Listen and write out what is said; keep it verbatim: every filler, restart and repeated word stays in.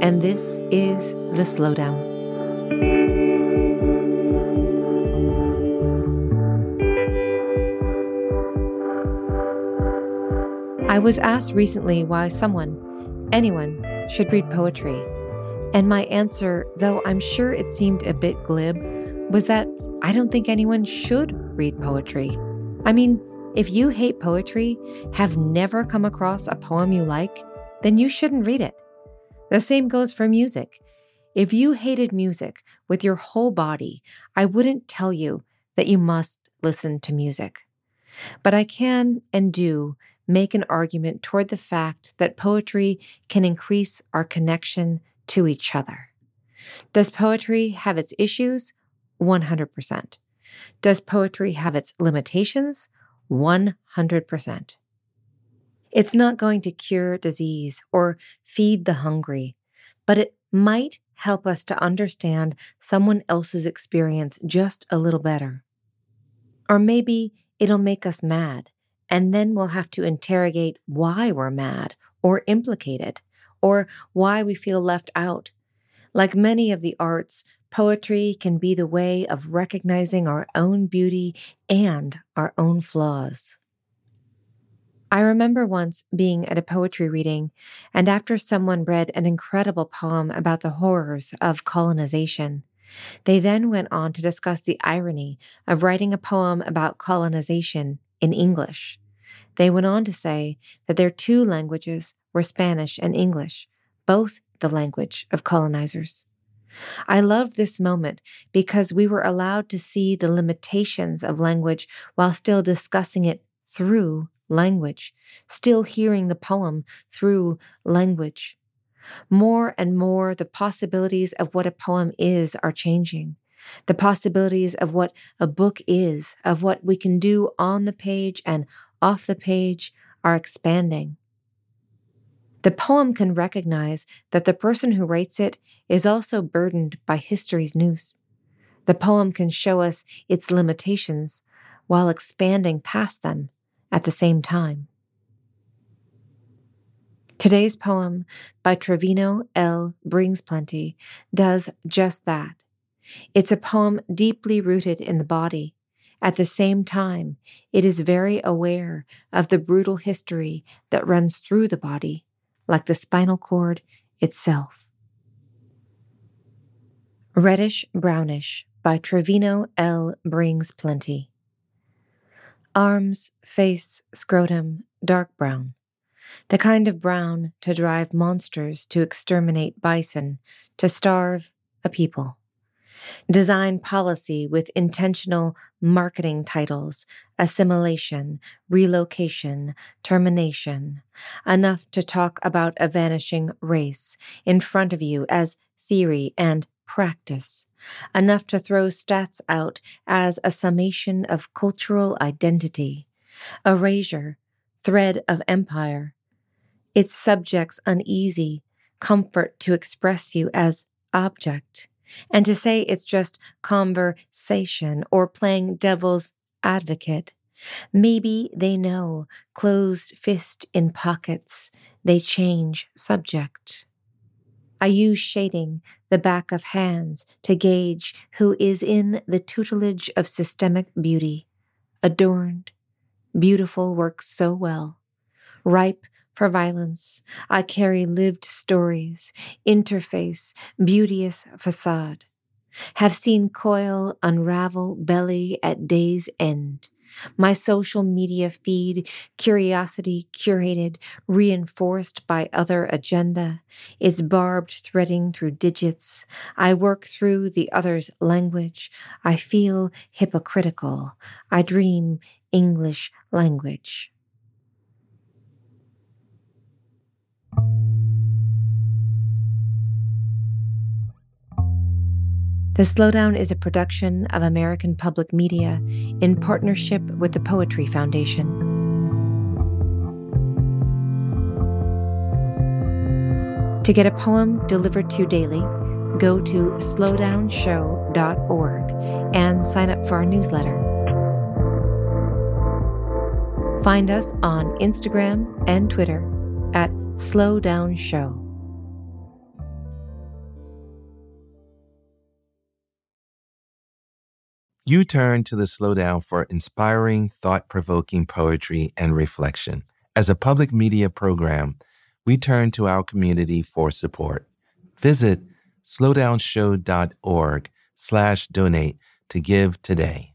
and this is The Slowdown. I was asked recently why someone, anyone, should read poetry. And my answer, though I'm sure it seemed a bit glib, was that I don't think anyone should read poetry. I mean, if you hate poetry, have never come across a poem you like, then you shouldn't read it. The same goes for music. If you hated music with your whole body, I wouldn't tell you that you must listen to music. But I can and do make an argument toward the fact that poetry can increase our connection to each other. Does poetry have its issues? one hundred percent. Does poetry have its limitations? one hundred percent. It's not going to cure disease or feed the hungry, but it might help us to understand someone else's experience just a little better. Or maybe it'll make us mad, and then we'll have to interrogate why we're mad or implicated, or why we feel left out. Like many of the arts, poetry can be the way of recognizing our own beauty and our own flaws. I remember once being at a poetry reading, and after someone read an incredible poem about the horrors of colonization, they then went on to discuss the irony of writing a poem about colonization in English. They went on to say that their two languages were Spanish and English, both the language of colonizers. I loved this moment because we were allowed to see the limitations of language while still discussing it through language, still hearing the poem through language. More and more, the possibilities of what a poem is are changing. The possibilities of what a book is, of what we can do on the page and off the page, are expanding. The poem can recognize that the person who writes it is also burdened by history's noose. The poem can show us its limitations while expanding past them at the same time. Today's poem by Trevino L. Brings Plenty does just that. It's a poem deeply rooted in the body. At the same time, it is very aware of the brutal history that runs through the body, like the spinal cord itself. Reddish Brownish by Trevino L. Brings Plenty. Arms, face, scrotum, dark brown. The kind of brown to drive monsters to exterminate bison, to starve a people. Design policy with intentional marketing titles, assimilation, relocation, termination, enough to talk about a vanishing race in front of you as theory and practice, enough to throw stats out as a summation of cultural identity, erasure, thread of empire, its subjects uneasy, comfort to express you as object, and to say it's just conversation or playing devil's advocate. Maybe they know, closed fist in pockets, they change subject. I use shading the back of hands to gauge who is in the tutelage of systemic beauty, adorned, beautiful works so well, ripe for violence. I carry lived stories, interface, beauteous facade. Have seen coil unravel belly at day's end. My social media feed, curiosity curated, reinforced by other agenda, is barbed threading through digits. I work through the other's language. I feel hypocritical. I dream English language. The Slowdown is a production of American Public Media in partnership with the Poetry Foundation. To get a poem delivered to you daily, go to slow down show dot org and sign up for our newsletter. Find us on Instagram and Twitter at slowdownshow. You turn to the Slowdown for inspiring, thought-provoking poetry and reflection. As a public media program, we turn to our community for support. Visit slowdownshow dot org slash donate to give today.